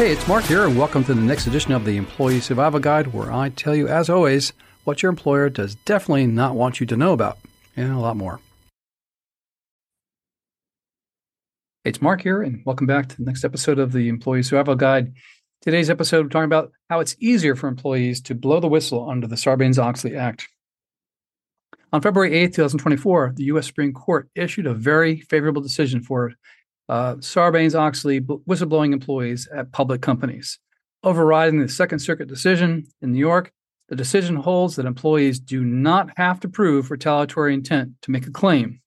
Hey, it's Mark here, and welcome to the next edition of the Employee Survival Guide, where I tell you, as always, what your employer does definitely not want you to know about, and a lot more. It's Mark here, and welcome back to the next episode of the Employee Survival Guide. Today's episode, we're talking about how it's easier for employees to blow the whistle under the Sarbanes-Oxley Act. On February 8, 2024, the U.S. Supreme Court issued a very favorable decision for Sarbanes-Oxley whistleblowing employees at public companies. Overriding the Second Circuit decision in New York, the decision holds that employees do not have to prove retaliatory intent to make a claim,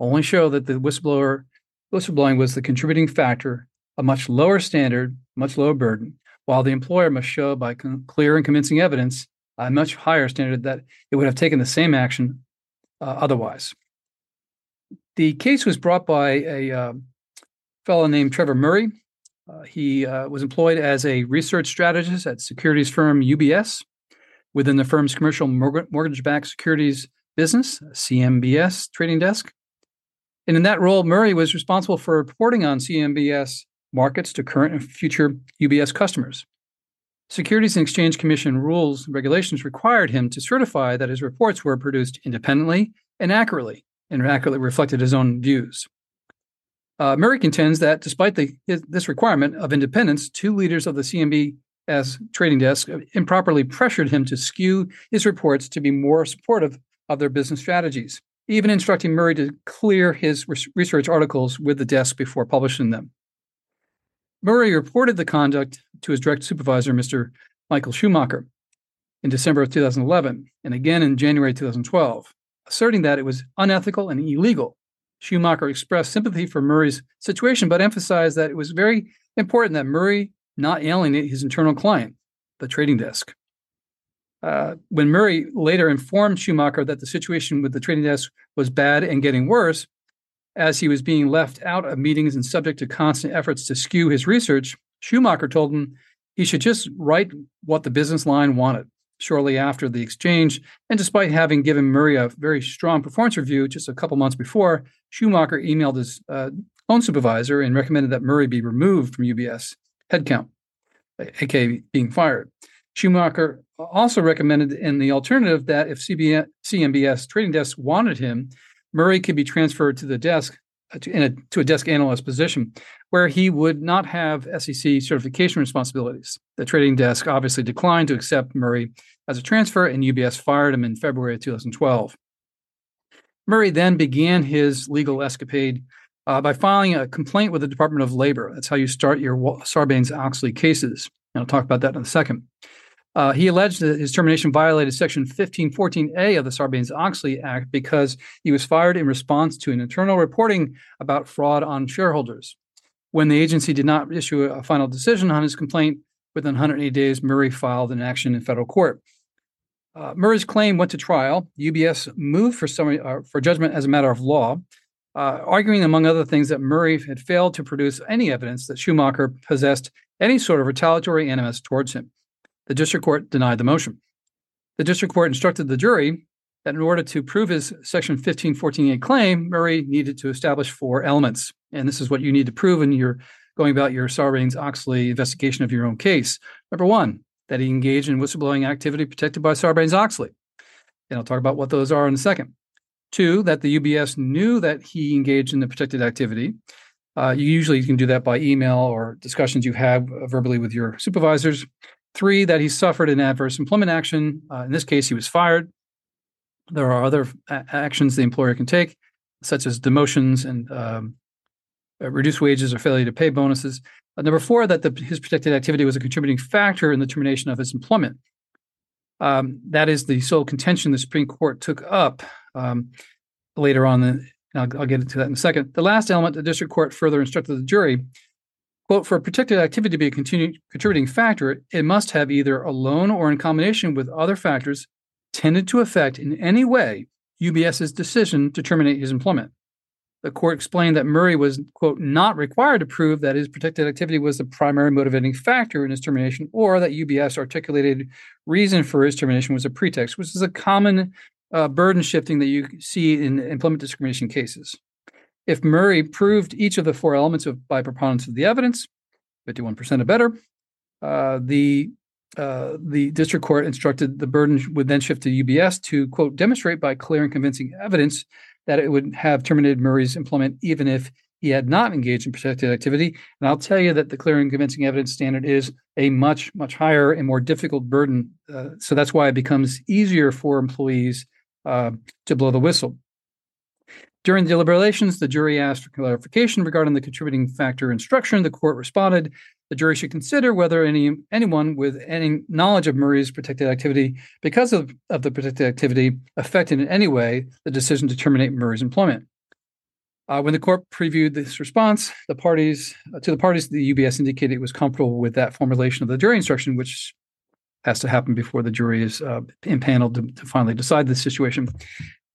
only show that the whistleblowing was the contributing factor, a much lower standard, much lower burden, while the employer must show by clear and convincing evidence a much higher standard that it would have taken the same action otherwise. The case was brought by a fellow named Trevor Murray. He was employed as a research strategist at securities firm UBS within the firm's commercial mortgage-backed securities business, CMBS trading desk. And in that role, Murray was responsible for reporting on CMBS markets to current and future UBS customers. Securities and Exchange Commission rules and regulations required him to certify that his reports were produced independently and accurately reflected his own views. Murray contends that despite this requirement of independence, two leaders of the CMBS trading desk improperly pressured him to skew his reports to be more supportive of their business strategies, even instructing Murray to clear his research articles with the desk before publishing them. Murray reported the conduct to his direct supervisor, Mr. Michael Schumacher, in December of 2011 and again in January 2012, asserting that it was unethical and illegal. Schumacher expressed sympathy for Murray's situation, but emphasized that it was very important that Murray not alienate his internal client, the trading desk. When Murray later informed Schumacher that the situation with the trading desk was bad and getting worse, as he was being left out of meetings and subject to constant efforts to skew his research, Schumacher told him he should just write what the business line wanted. Shortly after the exchange, and despite having given Murray a very strong performance review just a couple months before, Schumacher emailed his own supervisor and recommended that Murray be removed from UBS headcount, aka being fired. Schumacher also recommended in the alternative that if CMBS trading desk wanted him, Murray could be transferred to the desk to a desk analyst position where he would not have SEC certification responsibilities. The trading desk obviously declined to accept Murray as a transfer, and UBS fired him in February of 2012. Murray then began his legal escapade by filing a complaint with the Department of Labor. That's how you start your Sarbanes-Oxley cases, and I'll talk about that in a second. He alleged that his termination violated Section 1514A of the Sarbanes-Oxley Act because he was fired in response to an internal reporting about fraud on shareholders. When the agency did not issue a final decision on his complaint, within 180 days, Murray filed an action in federal court. Murray's claim went to trial. UBS moved for judgment as a matter of law, arguing, among other things, that Murray had failed to produce any evidence that Schumacher possessed any sort of retaliatory animus towards him. The district court denied the motion. The district court instructed the jury that in order to prove his Section 1514A claim, Murray needed to establish four elements. And this is what you need to prove when you're going about your Sarbanes-Oxley investigation of your own case. Number one, that he engaged in whistleblowing activity protected by Sarbanes-Oxley. And I'll talk about what those are in a second. Two, that the UBS knew that he engaged in the protected activity. You can do that by email or discussions you have verbally with your supervisors. Three, that he suffered an adverse employment action. In this case, he was fired. There are other actions the employer can take, such as demotions and reduced wages or failure to pay bonuses. Number four, that his protected activity was a contributing factor in the termination of his employment. That is the sole contention the Supreme Court took up later on. I'll get into that in a second. The last element, the district court further instructed the jury, quote, for a protected activity to be a contributing factor, it must have either alone or in combination with other factors tended to affect in any way UBS's decision to terminate his employment. The court explained that Murray was, quote, not required to prove that his protected activity was the primary motivating factor in his termination or that UBS articulated reason for his termination was a pretext, which is a common burden shifting that you see in employment discrimination cases. If Murray proved each of the four elements by preponderance of the evidence, 51% or better, the district court instructed the burden would then shift to UBS to, quote, demonstrate by clear and convincing evidence that it would have terminated Murray's employment even if he had not engaged in protected activity. And I'll tell you that the clear and convincing evidence standard is a much, much higher and more difficult burden. So that's why it becomes easier for employees to blow the whistle. During the deliberations, the jury asked for clarification regarding the contributing factor instruction. The court responded, the jury should consider whether anyone with any knowledge of Murray's protected activity, because of the protected activity, affected in any way the decision to terminate Murray's employment. When the court previewed this response, the parties, the UBS indicated it was comfortable with that formulation of the jury instruction, which has to happen before the jury is impaneled to finally decide this situation.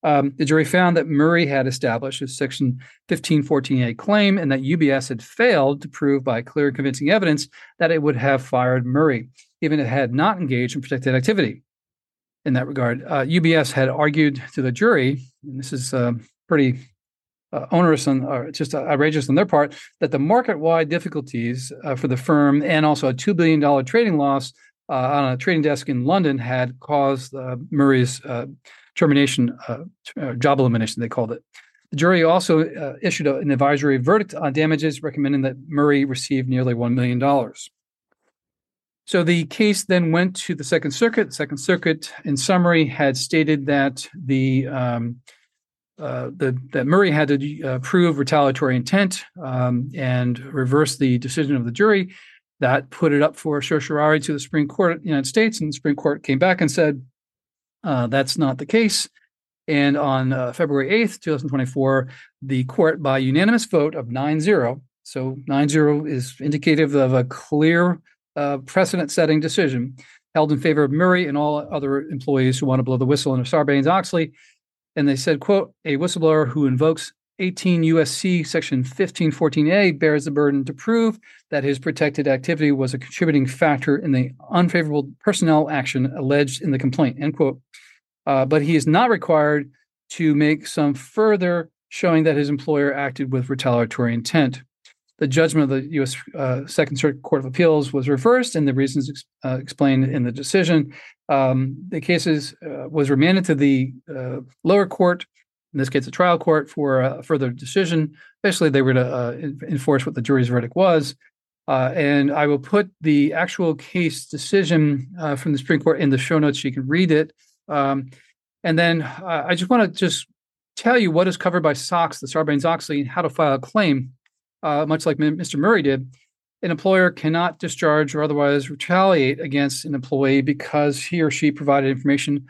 The jury found that Murray had established a Section 1514A claim and that UBS had failed to prove by clear and convincing evidence that it would have fired Murray, even if it had not engaged in protected activity. In that regard, UBS had argued to the jury, and this is pretty onerous or just outrageous on their part, that the market-wide difficulties for the firm and also a $2 billion trading loss on a trading desk in London had caused Murray's termination, job elimination, they called it. The jury also issued an advisory verdict on damages, recommending that Murray received nearly $1 million. So the case then went to the Second Circuit. The Second Circuit, in summary, had stated that that Murray had to prove retaliatory intent and reverse the decision of the jury. That put it up for certiorari to the Supreme Court of the United States, and the Supreme Court came back and said, that's not the case. And on February 8th, 2024, the court, by unanimous vote of 9-0, so 9-0 is indicative of a clear precedent-setting decision, held in favor of Murray and all other employees who want to blow the whistle under Sarbanes-Oxley. And they said, quote, a whistleblower who invokes 18 U.S.C. Section 1514A bears the burden to prove that his protected activity was a contributing factor in the unfavorable personnel action alleged in the complaint, end quote. But he is not required to make some further showing that his employer acted with retaliatory intent. The judgment of the U.S. Second Circuit Court of Appeals was reversed, and the reasons explained in the decision. The case was remanded to the lower court, in this case, the trial court, for a further decision. Basically, they were to enforce what the jury's verdict was. And I will put the actual case decision from the Supreme Court in the show notes. You can read it. And then I just want to tell you what is covered by SOX, the Sarbanes-Oxley, and how to file a claim, much like Mr. Murray did. An employer cannot discharge or otherwise retaliate against an employee because he or she provided information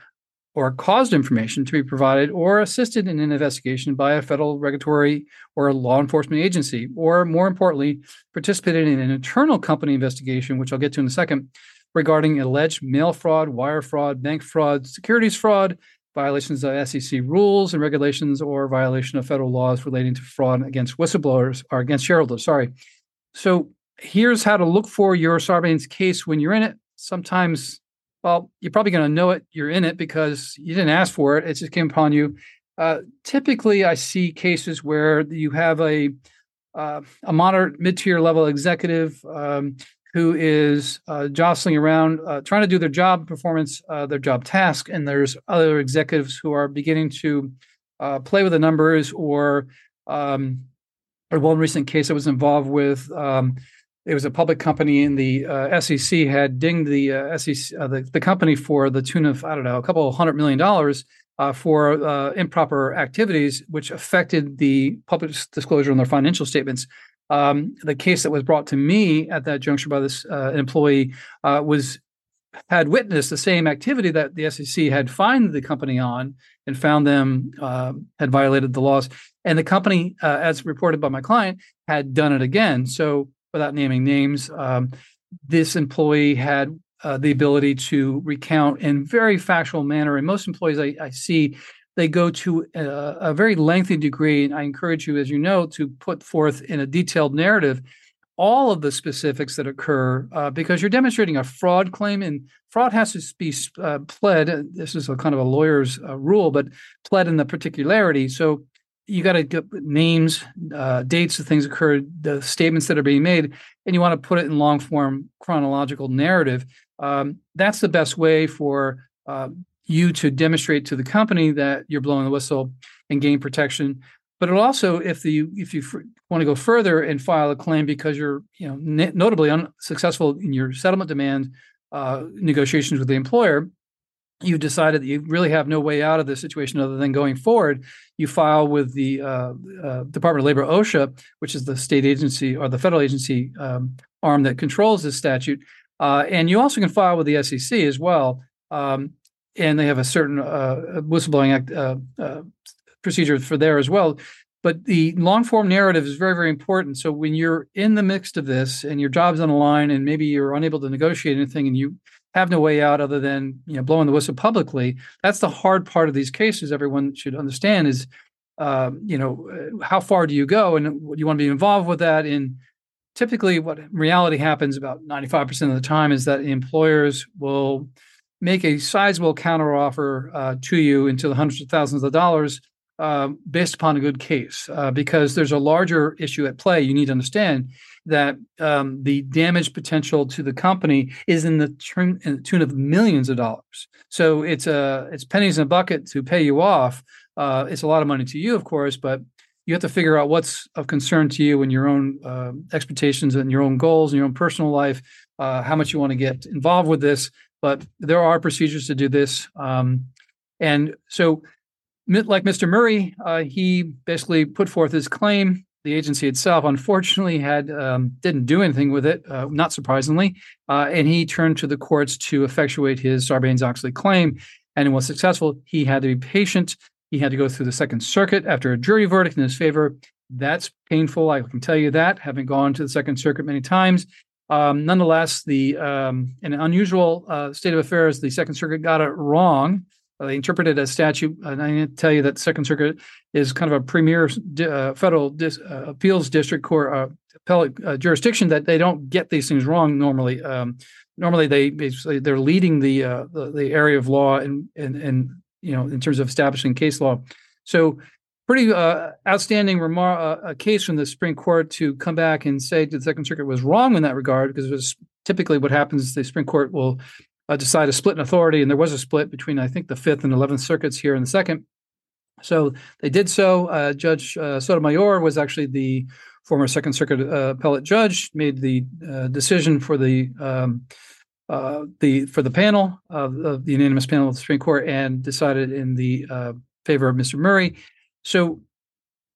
or caused information to be provided or assisted in an investigation by a federal regulatory or law enforcement agency, or more importantly, participated in an internal company investigation, which I'll get to in a second, regarding alleged mail fraud, wire fraud, bank fraud, securities fraud, violations of SEC rules and regulations, or violation of federal laws relating to fraud against whistleblowers or against shareholders. So here's how to look for your Sarbanes case when you're in it. Sometimes, well, you're probably going to know it. You're in it because you didn't ask for it. It just came upon you. Typically, I see cases where you have a moderate mid-tier level executive who is jostling around, trying to do their job performance, their job task, and there's other executives who are beginning to play with the numbers. Or one recent case I was involved with, it was a public company, and the SEC had dinged the company for the tune of, a couple $100 million for improper activities, which affected the public disclosure on their financial statements. The case that was brought to me at that juncture by this employee had witnessed the same activity that the SEC had fined the company on and found them had violated the laws. And the company, as reported by my client, had done it again. So, without naming names, this employee had the ability to recount in very factual manner. And most employees I see, they go to a very lengthy degree. And I encourage you, as you know, to put forth in a detailed narrative all of the specifics that occur because you're demonstrating a fraud claim, and fraud has to be pled. This is a kind of a lawyer's rule, but pled in the particularity. So you got to get names, dates of things occurred, the statements that are being made, and you want to put it in long form chronological narrative. That's the best way for you to demonstrate to the company that you're blowing the whistle and gain protection. But it'll also, if you want to go further and file a claim because you're notably unsuccessful in your settlement demand negotiations with the employer, you've decided that you really have no way out of this situation other than going forward. You file with the Department of Labor, OSHA, which is the state agency or the federal agency arm that controls this statute. And you also can file with the SEC as well. And they have a certain whistleblowing act procedure for there as well. But the long form narrative is very, very important. So when you're in the midst of this and your job's on the line and maybe you're unable to negotiate anything and you have no way out other than blowing the whistle publicly, that's the hard part of these cases. Everyone should understand is, how far do you go and you want to be involved with that in. Typically, what in reality happens about 95% of the time is that employers will make a sizable counteroffer to you into the hundreds of thousands of dollars based upon a good case, because there's a larger issue at play. You need to understand that the damage potential to the company is in the tune of millions of dollars. So it's pennies in a bucket to pay you off. It's a lot of money to you, of course, but you have to figure out what's of concern to you and your own expectations and your own goals and your own personal life, how much you want to get involved with this. But there are procedures to do this. And so like Mr. Murray, he basically put forth his claim. The agency itself, unfortunately, didn't do anything with it, not surprisingly. And he turned to the courts to effectuate his Sarbanes-Oxley claim. And was successful. He had to be patient. He had to go through the Second Circuit after a jury verdict in his favor. That's painful, I can tell you that, having gone to the Second Circuit many times. Nonetheless, in an unusual state of affairs, the Second Circuit got it wrong. They interpreted a statute, and I can tell you that the Second Circuit is kind of a premier federal appeals district court appellate jurisdiction that they don't get these things wrong normally. Normally, they basically, they're leading the area of law and in terms of establishing case law. So pretty outstanding a case from the Supreme Court to come back and say the Second Circuit was wrong in that regard, because it was typically what happens. The Supreme Court will decide a split in authority, and there was a split between, I think, the Fifth and 11th Circuits here in the Second. So they did so. Judge Sotomayor was actually the former Second Circuit appellate judge, made the decision for the panel of the unanimous panel of the Supreme Court, and decided in the favor of Mr. Murray. So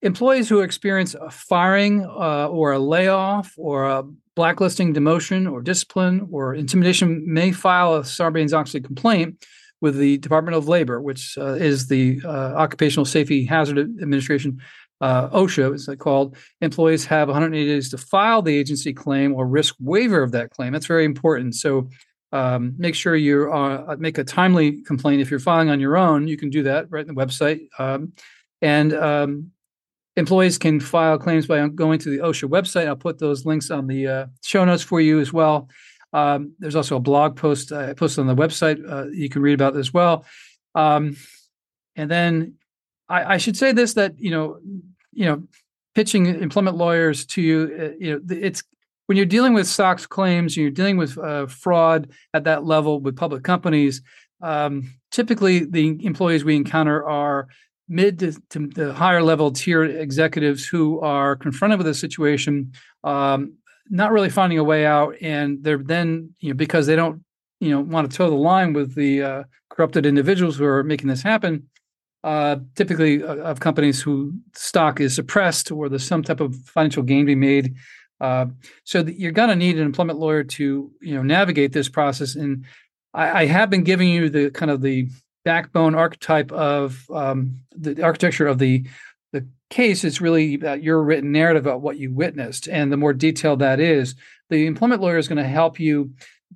employees who experience a firing or a layoff or a blacklisting, demotion or discipline or intimidation may file a Sarbanes-Oxley complaint with the Department of Labor, which is the Occupational Safety Hazard Administration, OSHA, as they called. Employees have 180 days to file the agency claim or risk waiver of that claim. That's very important. So make sure you make a timely complaint. If you're filing on your own, you can do that right on the website. Employees can file claims by going to the OSHA website. I'll put those links on the show notes for you as well. There's also a blog post I posted on the website you can read about as well. And then I should say this, that, pitching employment lawyers to you, it's when you're dealing with SOX claims, you're dealing with fraud at that level with public companies. Typically, the employees we encounter are mid to the higher level tier executives who are confronted with a situation, not really finding a way out, and they're then because they don't want to toe the line with the corrupted individuals who are making this happen. Typically of companies whose stock is suppressed or there's some type of financial gain to be made. So you're going to need an employment lawyer to navigate this process. And I have been giving you the kind of the backbone archetype of the architecture of the case. It's really about your written narrative about what you witnessed. And the more detailed that is, the employment lawyer is going to help you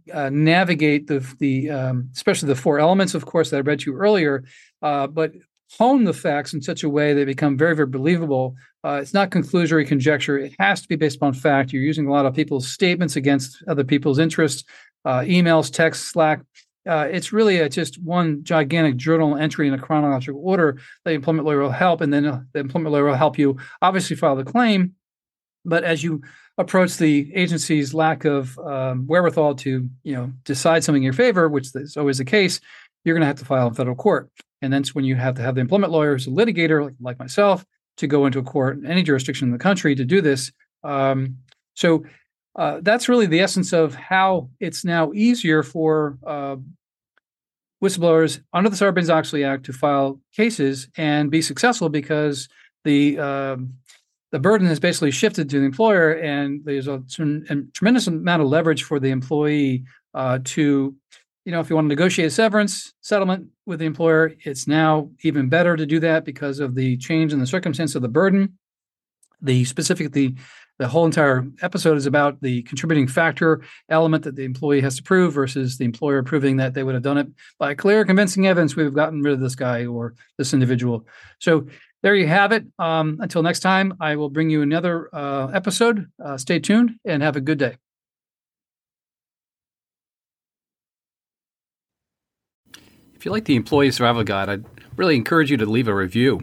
navigate the especially the four elements, of course, that I read to you earlier, but hone the facts in such a way they become very, very believable. It's not conclusory conjecture. It has to be based upon fact. You're using a lot of people's statements against other people's interests, emails, texts, Slack, It's really just one gigantic journal entry in a chronological order. The employment lawyer will help, and then the employment lawyer will help you obviously file the claim. But as you approach the agency's lack of wherewithal to, decide something in your favor, which is always the case, you're going to have to file in federal court. And that's when you have to have the employment lawyer as a litigator, like myself, to go into a court in any jurisdiction in the country to do this. That's really the essence of how it's now easier for whistleblowers under the Sarbanes-Oxley Act to file cases and be successful, because the burden has basically shifted to the employer, and there's a tremendous amount of leverage for the employee to, if you want to negotiate a severance settlement with the employer, it's now even better to do that because of the change in the circumstance of the burden. The whole entire episode is about the contributing factor element that the employee has to prove versus the employer proving that they would have done it by clear, convincing evidence. We've gotten rid of this guy or this individual. So there you have it. Until next time, I will bring you another episode. Stay tuned and have a good day. If you like the Employee Survival Guide, I'd really encourage you to leave a review.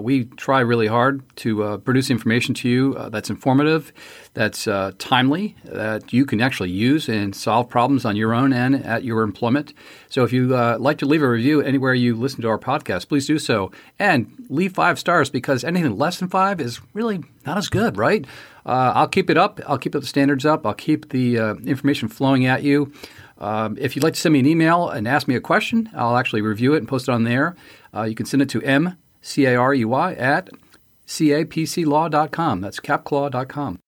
We try really hard to produce information to you that's informative, that's timely, that you can actually use and solve problems on your own and at your employment. So if you like to leave a review anywhere you listen to our podcast, please do so. And leave 5 stars, because anything less than 5 is really not as good, right? I'll keep it up. I'll keep the standards up. I'll keep the information flowing at you. If you'd like to send me an email and ask me a question, I'll actually review it and post it on there. You can send it to M. Carui at capclaw.com. That's capclaw.com.